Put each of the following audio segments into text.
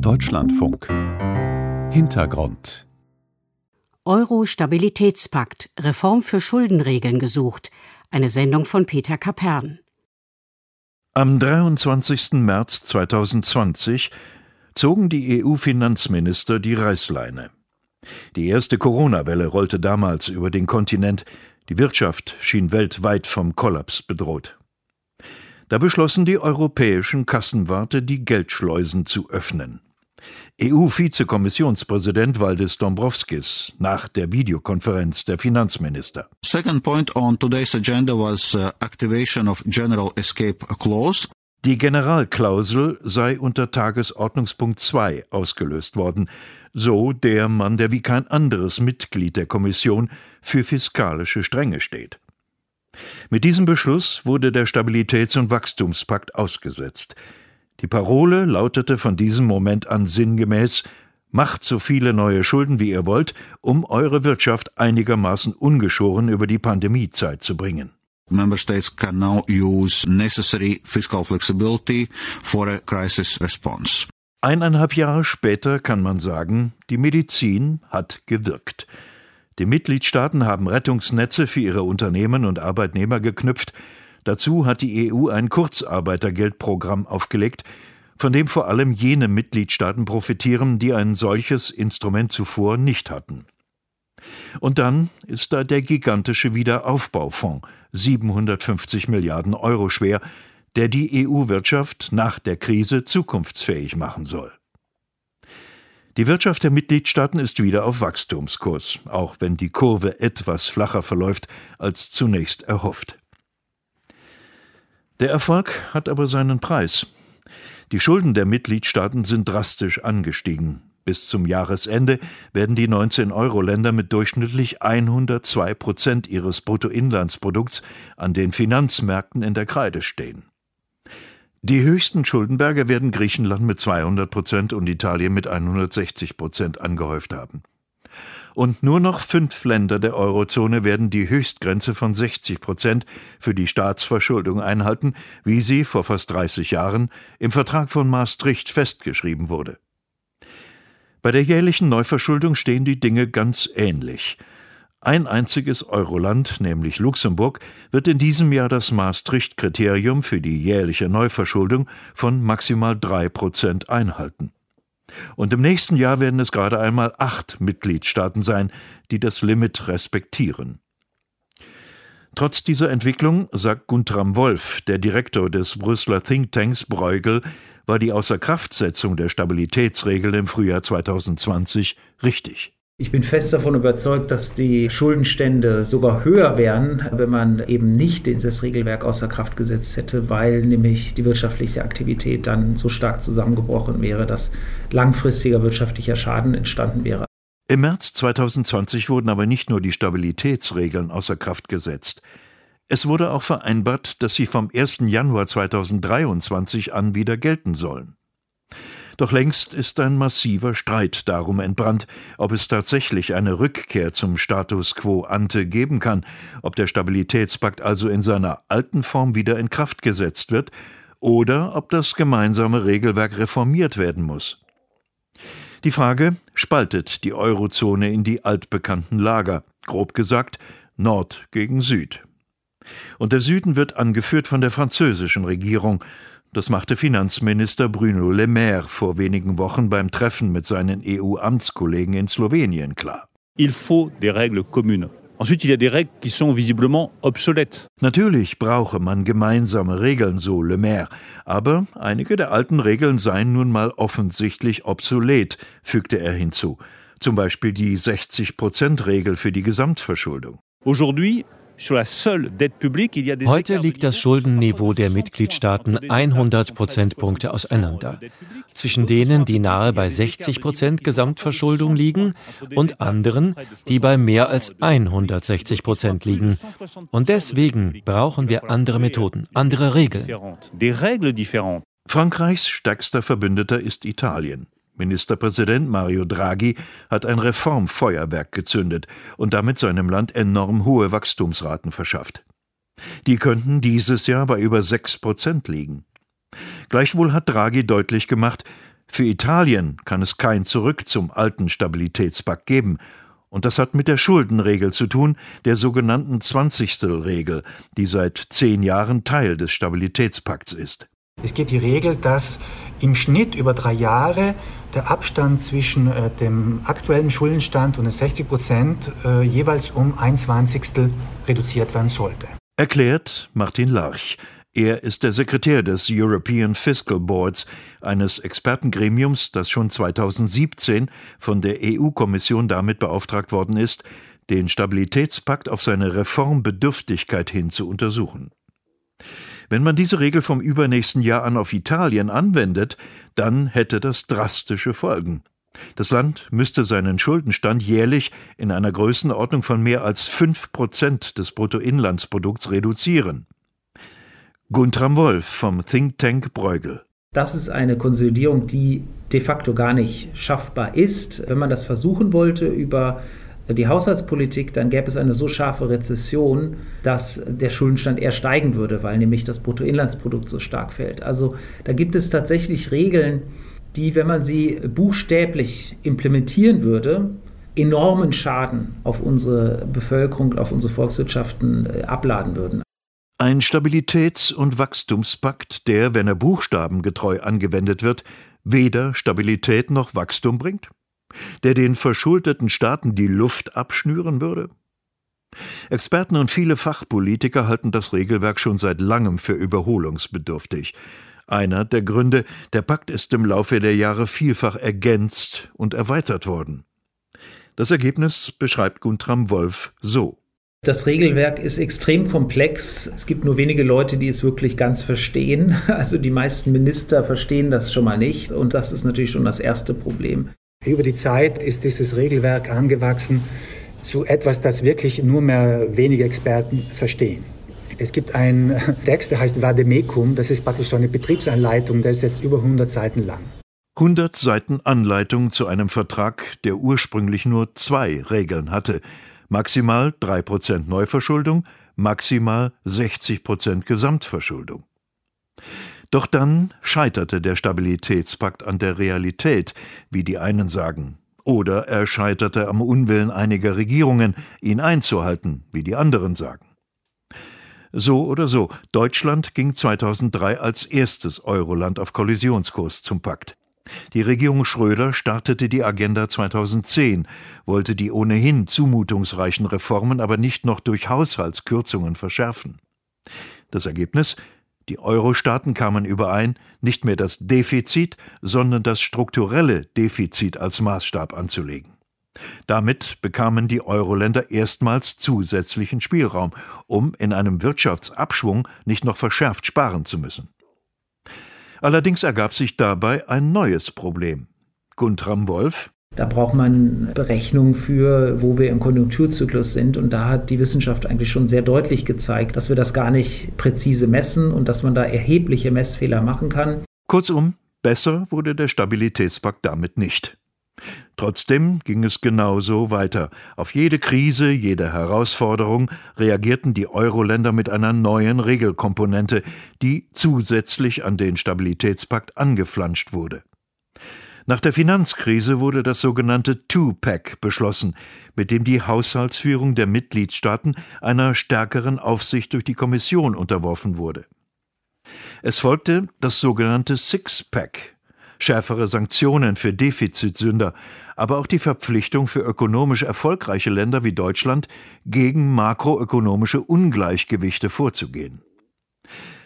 Deutschlandfunk. Hintergrund. Euro-Stabilitätspakt, Reform für Schuldenregeln gesucht. Eine Sendung von Peter Kapern. Am 23. März 2020 zogen die EU-Finanzminister die Reißleine. Die erste Corona-Welle rollte damals über den Kontinent. Die Wirtschaft schien weltweit vom Kollaps bedroht. Da beschlossen die europäischen Kassenwarte, die Geldschleusen zu öffnen. EU-Vizekommissionspräsident Waldis Dombrovskis nach der Videokonferenz der Finanzminister. Second point on today's agenda was activation of general escape clause. Die Generalklausel sei unter Tagesordnungspunkt 2 ausgelöst worden, so der Mann, der wie kein anderes Mitglied der Kommission für fiskalische Strenge steht. Mit diesem Beschluss wurde der Stabilitäts- und Wachstumspakt ausgesetzt. Die Parole lautete von diesem Moment an sinngemäß: Macht so viele neue Schulden, wie ihr wollt, um eure Wirtschaft einigermaßen ungeschoren über die Pandemiezeit zu bringen. Member States can now use necessary fiscal flexibility for a crisis response. 1,5 Jahre später kann man sagen, die Medizin hat gewirkt. Die Mitgliedstaaten haben Rettungsnetze für ihre Unternehmen und Arbeitnehmer geknüpft. Dazu hat die EU ein Kurzarbeitergeldprogramm aufgelegt, von dem vor allem jene Mitgliedstaaten profitieren, die ein solches Instrument zuvor nicht hatten. Und dann ist da der gigantische Wiederaufbaufonds, 750 Milliarden Euro schwer, der die EU-Wirtschaft nach der Krise zukunftsfähig machen soll. Die Wirtschaft der Mitgliedstaaten ist wieder auf Wachstumskurs, auch wenn die Kurve etwas flacher verläuft als zunächst erhofft. Der Erfolg hat aber seinen Preis. Die Schulden der Mitgliedstaaten sind drastisch angestiegen. Bis zum Jahresende werden die 19 Euro-Länder mit durchschnittlich 102% ihres Bruttoinlandsprodukts an den Finanzmärkten in der Kreide stehen. Die höchsten Schuldenberge werden Griechenland mit 200% und Italien mit 160% angehäuft haben. Und nur noch 5 Länder der Eurozone werden die Höchstgrenze von 60% für die Staatsverschuldung einhalten, wie sie vor fast 30 Jahren im Vertrag von Maastricht festgeschrieben wurde. Bei der jährlichen Neuverschuldung stehen die Dinge ganz ähnlich. Ein einziges Euroland, nämlich Luxemburg, wird in diesem Jahr das Maastricht-Kriterium für die jährliche Neuverschuldung von maximal 3% einhalten. Und im nächsten Jahr werden es gerade einmal 8 Mitgliedstaaten sein, die das Limit respektieren. Trotz dieser Entwicklung, sagt Guntram Wolff, der Direktor des Brüsseler Thinktanks Bruegel, war die Außerkraftsetzung der Stabilitätsregeln im Frühjahr 2020 richtig. Ich bin fest davon überzeugt, dass die Schuldenstände sogar höher wären, wenn man eben nicht das Regelwerk außer Kraft gesetzt hätte, weil nämlich die wirtschaftliche Aktivität dann so stark zusammengebrochen wäre, dass langfristiger wirtschaftlicher Schaden entstanden wäre. Im März 2020 wurden aber nicht nur die Stabilitätsregeln außer Kraft gesetzt. Es wurde auch vereinbart, dass sie vom 1. Januar 2023 an wieder gelten sollen. Doch längst ist ein massiver Streit darum entbrannt, ob es tatsächlich eine Rückkehr zum Status quo ante geben kann, ob der Stabilitätspakt also in seiner alten Form wieder in Kraft gesetzt wird oder ob das gemeinsame Regelwerk reformiert werden muss. Die Frage spaltet die Eurozone in die altbekannten Lager, grob gesagt Nord gegen Süd. Und der Süden wird angeführt von der französischen Regierung. Das machte Finanzminister Bruno Le Maire vor wenigen Wochen beim Treffen mit seinen EU-Amtskollegen in Slowenien klar. Il faut des règles communes. Ensuite, il y a des règles qui sont visiblement obsolètes. Natürlich brauche man gemeinsame Regeln, so Le Maire. Aber einige der alten Regeln seien nun mal offensichtlich obsolet, fügte er hinzu. Zum Beispiel die 60%-Regel für die Gesamtverschuldung. Aujourd'hui, heute liegt das Schuldenniveau der Mitgliedstaaten 100 Prozentpunkte auseinander, zwischen denen, die nahe bei 60% Gesamtverschuldung liegen und anderen, die bei mehr als 160% liegen. Und deswegen brauchen wir andere Methoden, andere Regeln. Frankreichs stärkster Verbündeter ist Italien. Ministerpräsident Mario Draghi hat ein Reformfeuerwerk gezündet und damit seinem Land enorm hohe Wachstumsraten verschafft. Die könnten dieses Jahr bei über 6% liegen. Gleichwohl hat Draghi deutlich gemacht, Für Italien kann es kein Zurück zum alten Stabilitätspakt geben. Und das hat mit der Schuldenregel zu tun, der sogenannten 20-Regel, die seit 10 Jahren Teil des Stabilitätspakts ist. Es geht die Regel, dass im Schnitt über 3 Jahre der Abstand zwischen dem aktuellen Schuldenstand und den 60% jeweils um 1/20 reduziert werden sollte. Erklärt Martin Larch. Er ist der Sekretär des European Fiscal Boards, eines Expertengremiums, das schon 2017 von der EU-Kommission damit beauftragt worden ist, den Stabilitätspakt auf seine Reformbedürftigkeit hin zu untersuchen. Wenn man diese Regel vom übernächsten Jahr an auf Italien anwendet, dann hätte das drastische Folgen. Das Land müsste seinen Schuldenstand jährlich in einer Größenordnung von mehr als 5% des Bruttoinlandsprodukts reduzieren. Guntram Wolff vom Think Tank Bruegel. Das ist eine Konsolidierung, die de facto gar nicht schaffbar ist. Wenn man das versuchen wollte über die Haushaltspolitik, dann gäbe es eine so scharfe Rezession, dass der Schuldenstand eher steigen würde, weil nämlich das Bruttoinlandsprodukt so stark fällt. Also da gibt es tatsächlich Regeln, die, wenn man sie buchstäblich implementieren würde, enormen Schaden auf unsere Bevölkerung, auf unsere Volkswirtschaften abladen würden. Ein Stabilitäts- und Wachstumspakt, der, wenn er buchstabengetreu angewendet wird, weder Stabilität noch Wachstum bringt? Der den verschuldeten Staaten die Luft abschnüren würde? Experten und viele Fachpolitiker halten das Regelwerk schon seit langem für überholungsbedürftig. Einer der Gründe: der Pakt ist im Laufe der Jahre vielfach ergänzt und erweitert worden. Das Ergebnis beschreibt Guntram Wolff so. Das Regelwerk ist extrem komplex. Es gibt nur wenige Leute, die es wirklich ganz verstehen. Also die meisten Minister verstehen das schon mal nicht. Und das ist natürlich schon das erste Problem. Über die Zeit ist dieses Regelwerk angewachsen zu etwas, das wirklich nur mehr wenige Experten verstehen. Es gibt einen Text, der heißt Vademecum. Das ist praktisch so eine Betriebsanleitung. Der ist jetzt über 100 Seiten lang. 100 Seiten Anleitung zu einem Vertrag, der ursprünglich nur 2 Regeln hatte. Maximal 3% Neuverschuldung, maximal 60% Gesamtverschuldung. Doch dann scheiterte der Stabilitätspakt an der Realität, wie die einen sagen. Oder er scheiterte am Unwillen einiger Regierungen, ihn einzuhalten, wie die anderen sagen. So oder so, Deutschland ging 2003 als erstes Euroland auf Kollisionskurs zum Pakt. Die Regierung Schröder startete die Agenda 2010, wollte die ohnehin zumutungsreichen Reformen aber nicht noch durch Haushaltskürzungen verschärfen. Das Ergebnis? Die Euro-Staaten kamen überein, nicht mehr das Defizit, sondern das strukturelle Defizit als Maßstab anzulegen. Damit bekamen die Euro-Länder erstmals zusätzlichen Spielraum, um in einem Wirtschaftsabschwung nicht noch verschärft sparen zu müssen. Allerdings ergab sich dabei ein neues Problem. Guntram Wolff: Da braucht man Berechnungen für, wo wir im Konjunkturzyklus sind. Und da hat die Wissenschaft eigentlich schon sehr deutlich gezeigt, dass wir das gar nicht präzise messen und dass man da erhebliche Messfehler machen kann. Kurzum, besser wurde der Stabilitätspakt damit nicht. Trotzdem ging es genauso weiter. Auf jede Krise, jede Herausforderung reagierten die Euro-Länder mit einer neuen Regelkomponente, die zusätzlich an den Stabilitätspakt angeflanscht wurde. Nach der Finanzkrise wurde das sogenannte Two-Pack beschlossen, mit dem die Haushaltsführung der Mitgliedstaaten einer stärkeren Aufsicht durch die Kommission unterworfen wurde. Es folgte das sogenannte Six-Pack. Schärfere Sanktionen für Defizitsünder, aber auch die Verpflichtung für ökonomisch erfolgreiche Länder wie Deutschland, gegen makroökonomische Ungleichgewichte vorzugehen.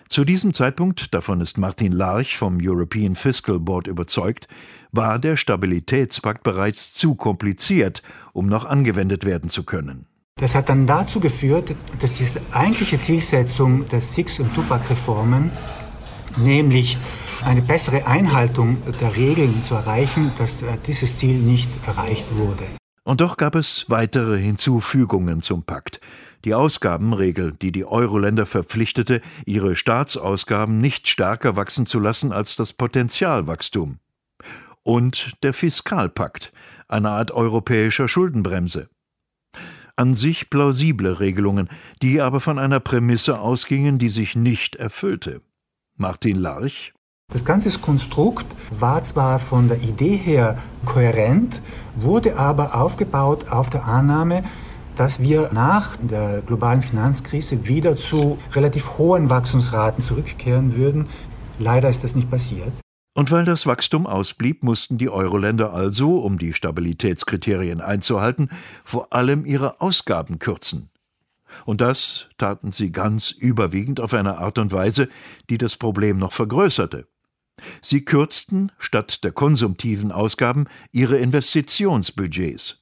Zu diesem Zeitpunkt, davon ist Martin Larch vom European Fiscal Board überzeugt, war der Stabilitätspakt bereits zu kompliziert, um noch angewendet werden zu können. Das hat dann dazu geführt, dass die eigentliche Zielsetzung der Six- und Two-Pack-Reformen, nämlich eine bessere Einhaltung der Regeln zu erreichen, dass dieses Ziel nicht erreicht wurde. Und doch gab es weitere Hinzufügungen zum Pakt. Die Ausgabenregel, die die Euro-Länder verpflichtete, ihre Staatsausgaben nicht stärker wachsen zu lassen als das Potenzialwachstum. Und der Fiskalpakt, eine Art europäischer Schuldenbremse. An sich plausible Regelungen, die aber von einer Prämisse ausgingen, die sich nicht erfüllte. Martin Larch: Das ganze Konstrukt war zwar von der Idee her kohärent, wurde aber aufgebaut auf der Annahme, dass wir nach der globalen Finanzkrise wieder zu relativ hohen Wachstumsraten zurückkehren würden. Leider ist das nicht passiert. Und weil das Wachstum ausblieb, mussten die Euro-Länder also, um die Stabilitätskriterien einzuhalten, vor allem ihre Ausgaben kürzen. Und das taten sie ganz überwiegend auf eine Art und Weise, die das Problem noch vergrößerte. Sie kürzten statt der konsumtiven Ausgaben ihre Investitionsbudgets.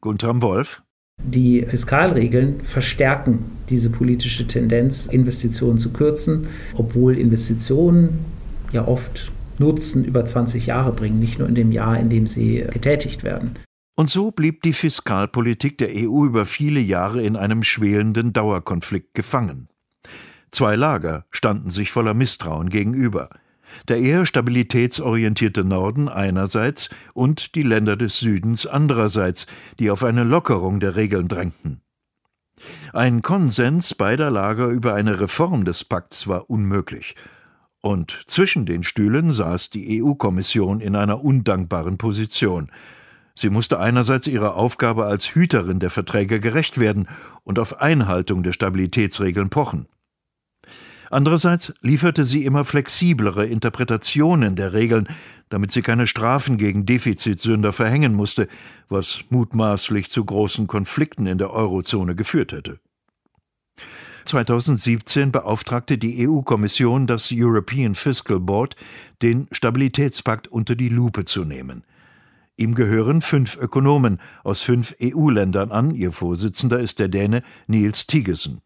Guntram Wolff: Die Fiskalregeln verstärken diese politische Tendenz, Investitionen zu kürzen, obwohl Investitionen ja oft Nutzen über 20 Jahre bringen, nicht nur in dem Jahr, in dem sie getätigt werden. Und so blieb die Fiskalpolitik der EU über viele Jahre in einem schwelenden Dauerkonflikt gefangen. Zwei Lager standen sich voller Misstrauen gegenüber. Der eher stabilitätsorientierte Norden einerseits und die Länder des Südens andererseits, die auf eine Lockerung der Regeln drängten. Ein Konsens beider Lager über eine Reform des Pakts war unmöglich. Und zwischen den Stühlen saß die EU-Kommission in einer undankbaren Position. Sie musste einerseits ihrer Aufgabe als Hüterin der Verträge gerecht werden und auf Einhaltung der Stabilitätsregeln pochen. Andererseits lieferte sie immer flexiblere Interpretationen der Regeln, damit sie keine Strafen gegen Defizitsünder verhängen musste, was mutmaßlich zu großen Konflikten in der Eurozone geführt hätte. 2017 beauftragte die EU-Kommission das European Fiscal Board, den Stabilitätspakt unter die Lupe zu nehmen. Ihm gehören 5 Ökonomen aus 5 EU-Ländern an, ihr Vorsitzender ist der Däne Niels Tigesen.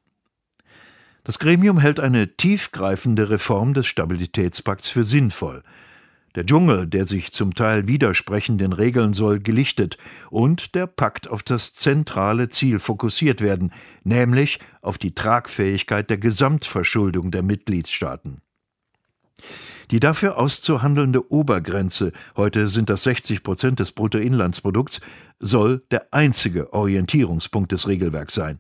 Das Gremium hält eine tiefgreifende Reform des Stabilitätspakts für sinnvoll. Der Dschungel der sich zum Teil widersprechenden Regeln soll gelichtet und der Pakt auf das zentrale Ziel fokussiert werden, nämlich auf die Tragfähigkeit der Gesamtverschuldung der Mitgliedstaaten. Die dafür auszuhandelnde Obergrenze, heute sind das 60% des Bruttoinlandsprodukts, soll der einzige Orientierungspunkt des Regelwerks sein.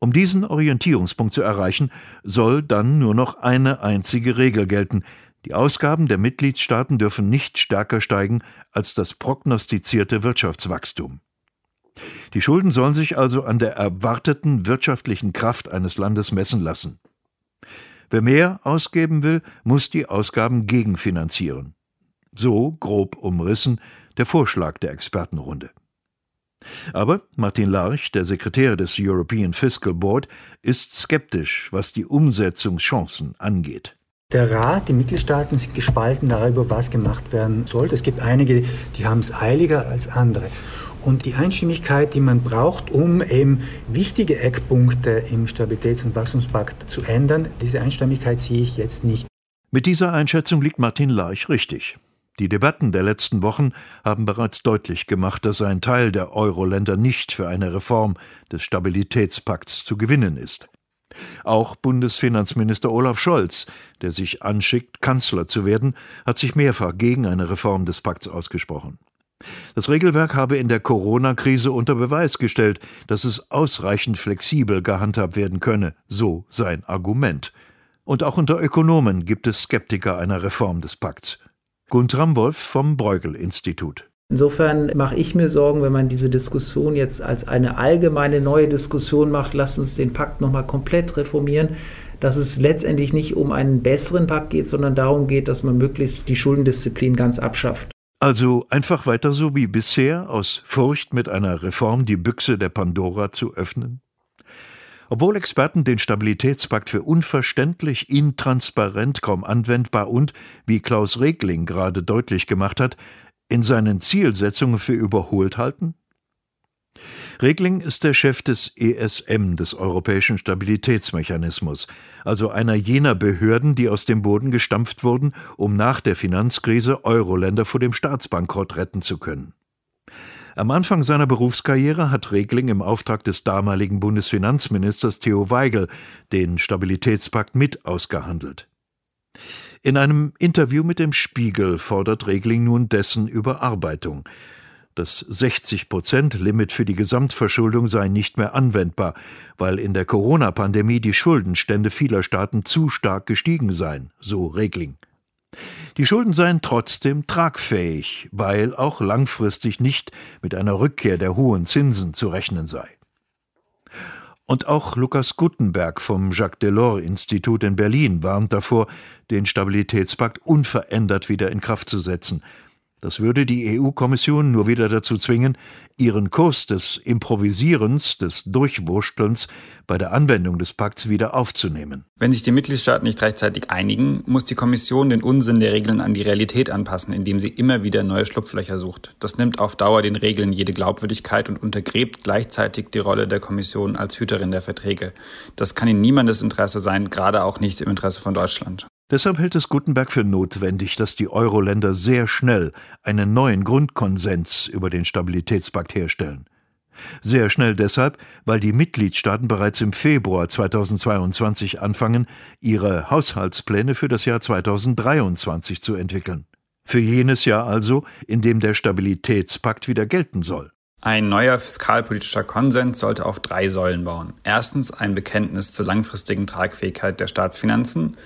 Um diesen Orientierungspunkt zu erreichen, soll dann nur noch eine einzige Regel gelten. Die Ausgaben der Mitgliedstaaten dürfen nicht stärker steigen als das prognostizierte Wirtschaftswachstum. Die Schulden sollen sich also an der erwarteten wirtschaftlichen Kraft eines Landes messen lassen. Wer mehr ausgeben will, muss die Ausgaben gegenfinanzieren. So grob umrissen der Vorschlag der Expertenrunde. Aber Martin Larch, der Sekretär des European Fiscal Board, ist skeptisch, was die Umsetzungschancen angeht. Der Rat, die Mitgliedstaaten sind gespalten darüber, was gemacht werden sollte. Es gibt einige, die haben es eiliger als andere. Und die Einstimmigkeit, die man braucht, um eben wichtige Eckpunkte im Stabilitäts- und Wachstumspakt zu ändern, diese Einstimmigkeit sehe ich jetzt nicht. Mit dieser Einschätzung liegt Martin Larch richtig. Die Debatten der letzten Wochen haben bereits deutlich gemacht, dass ein Teil der Euro-Länder nicht für eine Reform des Stabilitätspakts zu gewinnen ist. Auch Bundesfinanzminister Olaf Scholz, der sich anschickt, Kanzler zu werden, hat sich mehrfach gegen eine Reform des Pakts ausgesprochen. Das Regelwerk habe in der Corona-Krise unter Beweis gestellt, dass es ausreichend flexibel gehandhabt werden könne, so sein Argument. Und auch unter Ökonomen gibt es Skeptiker einer Reform des Pakts. Guntram Wolff vom Bruegel-Institut. Insofern mache ich mir Sorgen, wenn man diese Diskussion jetzt als eine allgemeine neue Diskussion macht, lasst uns den Pakt nochmal komplett reformieren, dass es letztendlich nicht um einen besseren Pakt geht, sondern darum geht, dass man möglichst die Schuldendisziplin ganz abschafft. Also einfach weiter so wie bisher, aus Furcht, mit einer Reform die Büchse der Pandora zu öffnen? Obwohl Experten den Stabilitätspakt für unverständlich, intransparent, kaum anwendbar und, wie Klaus Regling gerade deutlich gemacht hat, in seinen Zielsetzungen für überholt halten? Regling ist der Chef des ESM, des Europäischen Stabilitätsmechanismus, also einer jener Behörden, die aus dem Boden gestampft wurden, um nach der Finanzkrise Euro-Länder vor dem Staatsbankrott retten zu können. Am Anfang seiner Berufskarriere hat Regling im Auftrag des damaligen Bundesfinanzministers Theo Weigel den Stabilitätspakt mit ausgehandelt. In einem Interview mit dem Spiegel fordert Regling nun dessen Überarbeitung. Das 60%-Limit für die Gesamtverschuldung sei nicht mehr anwendbar, weil in der Corona-Pandemie die Schuldenstände vieler Staaten zu stark gestiegen seien, so Regling. Die Schulden seien trotzdem tragfähig, weil auch langfristig nicht mit einer Rückkehr der hohen Zinsen zu rechnen sei. Und auch Lukas Guttenberg vom Jacques Delors-Institut in Berlin warnt davor, den Stabilitätspakt unverändert wieder in Kraft zu setzen. Das würde die EU-Kommission nur wieder dazu zwingen, ihren Kurs des Improvisierens, des Durchwurschtelns bei der Anwendung des Pakts wieder aufzunehmen. Wenn sich die Mitgliedstaaten nicht rechtzeitig einigen, muss die Kommission den Unsinn der Regeln an die Realität anpassen, indem sie immer wieder neue Schlupflöcher sucht. Das nimmt auf Dauer den Regeln jede Glaubwürdigkeit und untergräbt gleichzeitig die Rolle der Kommission als Hüterin der Verträge. Das kann in niemandes Interesse sein, gerade auch nicht im Interesse von Deutschland. Deshalb hält es Guttenberg für notwendig, dass die Euro-Länder sehr schnell einen neuen Grundkonsens über den Stabilitätspakt herstellen. Sehr schnell deshalb, weil die Mitgliedstaaten bereits im Februar 2022 anfangen, ihre Haushaltspläne für das Jahr 2023 zu entwickeln. Für jenes Jahr also, in dem der Stabilitätspakt wieder gelten soll. Ein neuer fiskalpolitischer Konsens sollte auf 3 Säulen bauen. Erstens ein Bekenntnis zur langfristigen Tragfähigkeit der Staatsfinanzen.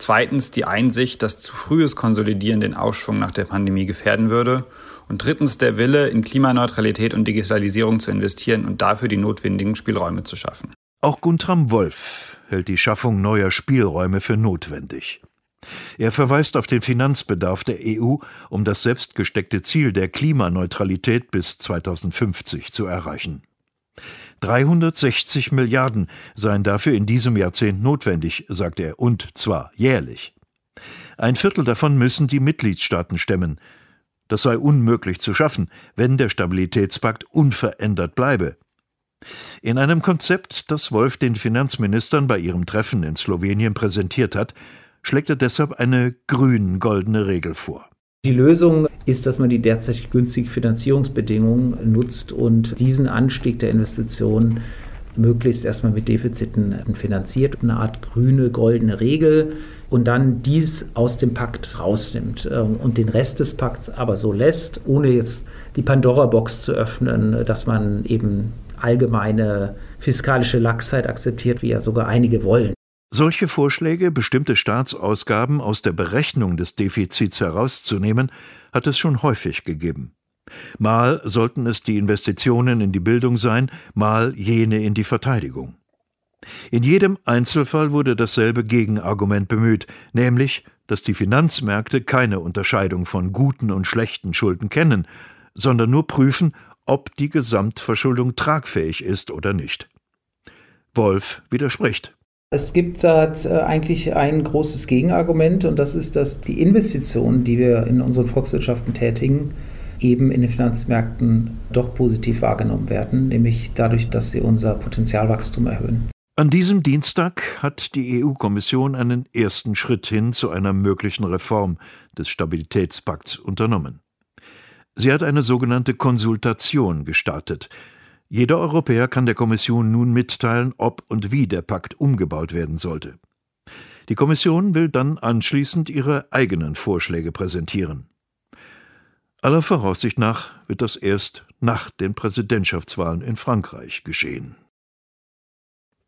Zweitens die Einsicht, dass zu frühes Konsolidieren den Aufschwung nach der Pandemie gefährden würde. Und drittens der Wille, in Klimaneutralität und Digitalisierung zu investieren und dafür die notwendigen Spielräume zu schaffen. Auch Guntram Wolff hält die Schaffung neuer Spielräume für notwendig. Er verweist auf den Finanzbedarf der EU, um das selbst gesteckte Ziel der Klimaneutralität bis 2050 zu erreichen. 360 Milliarden seien dafür in diesem Jahrzehnt notwendig, sagt er, und zwar jährlich. 1/4 davon müssen die Mitgliedstaaten stemmen. Das sei unmöglich zu schaffen, wenn der Stabilitätspakt unverändert bleibe. In einem Konzept, das Wolff den Finanzministern bei ihrem Treffen in Slowenien präsentiert hat, schlägt er deshalb eine grün-goldene Regel vor. Die Lösung ist, dass man die derzeit günstigen Finanzierungsbedingungen nutzt und diesen Anstieg der Investitionen möglichst erstmal mit Defiziten finanziert. Eine Art grüne, goldene Regel und dann dies aus dem Pakt rausnimmt und den Rest des Pakts aber so lässt, ohne jetzt die Pandora-Box zu öffnen, dass man eben allgemeine fiskalische Laxheit akzeptiert, wie ja sogar einige wollen. Solche Vorschläge, bestimmte Staatsausgaben aus der Berechnung des Defizits herauszunehmen, hat es schon häufig gegeben. Mal sollten es die Investitionen in die Bildung sein, mal jene in die Verteidigung. In jedem Einzelfall wurde dasselbe Gegenargument bemüht, nämlich, dass die Finanzmärkte keine Unterscheidung von guten und schlechten Schulden kennen, sondern nur prüfen, ob die Gesamtverschuldung tragfähig ist oder nicht. Wolff widerspricht. Es gibt halt eigentlich ein großes Gegenargument und das ist, dass die Investitionen, die wir in unseren Volkswirtschaften tätigen, eben in den Finanzmärkten doch positiv wahrgenommen werden, nämlich dadurch, dass sie unser Potenzialwachstum erhöhen. An diesem Dienstag hat die EU-Kommission einen ersten Schritt hin zu einer möglichen Reform des Stabilitätspakts unternommen. Sie hat eine sogenannte Konsultation gestartet. Jeder Europäer kann der Kommission nun mitteilen, ob und wie der Pakt umgebaut werden sollte. Die Kommission will dann anschließend ihre eigenen Vorschläge präsentieren. Aller Voraussicht nach wird das erst nach den Präsidentschaftswahlen in Frankreich geschehen.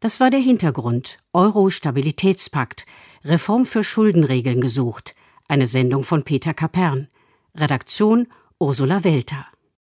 Das war der Hintergrund. Euro-Stabilitätspakt. Reform für Schuldenregeln gesucht. Eine Sendung von Peter Kapern. Redaktion Ursula Welter.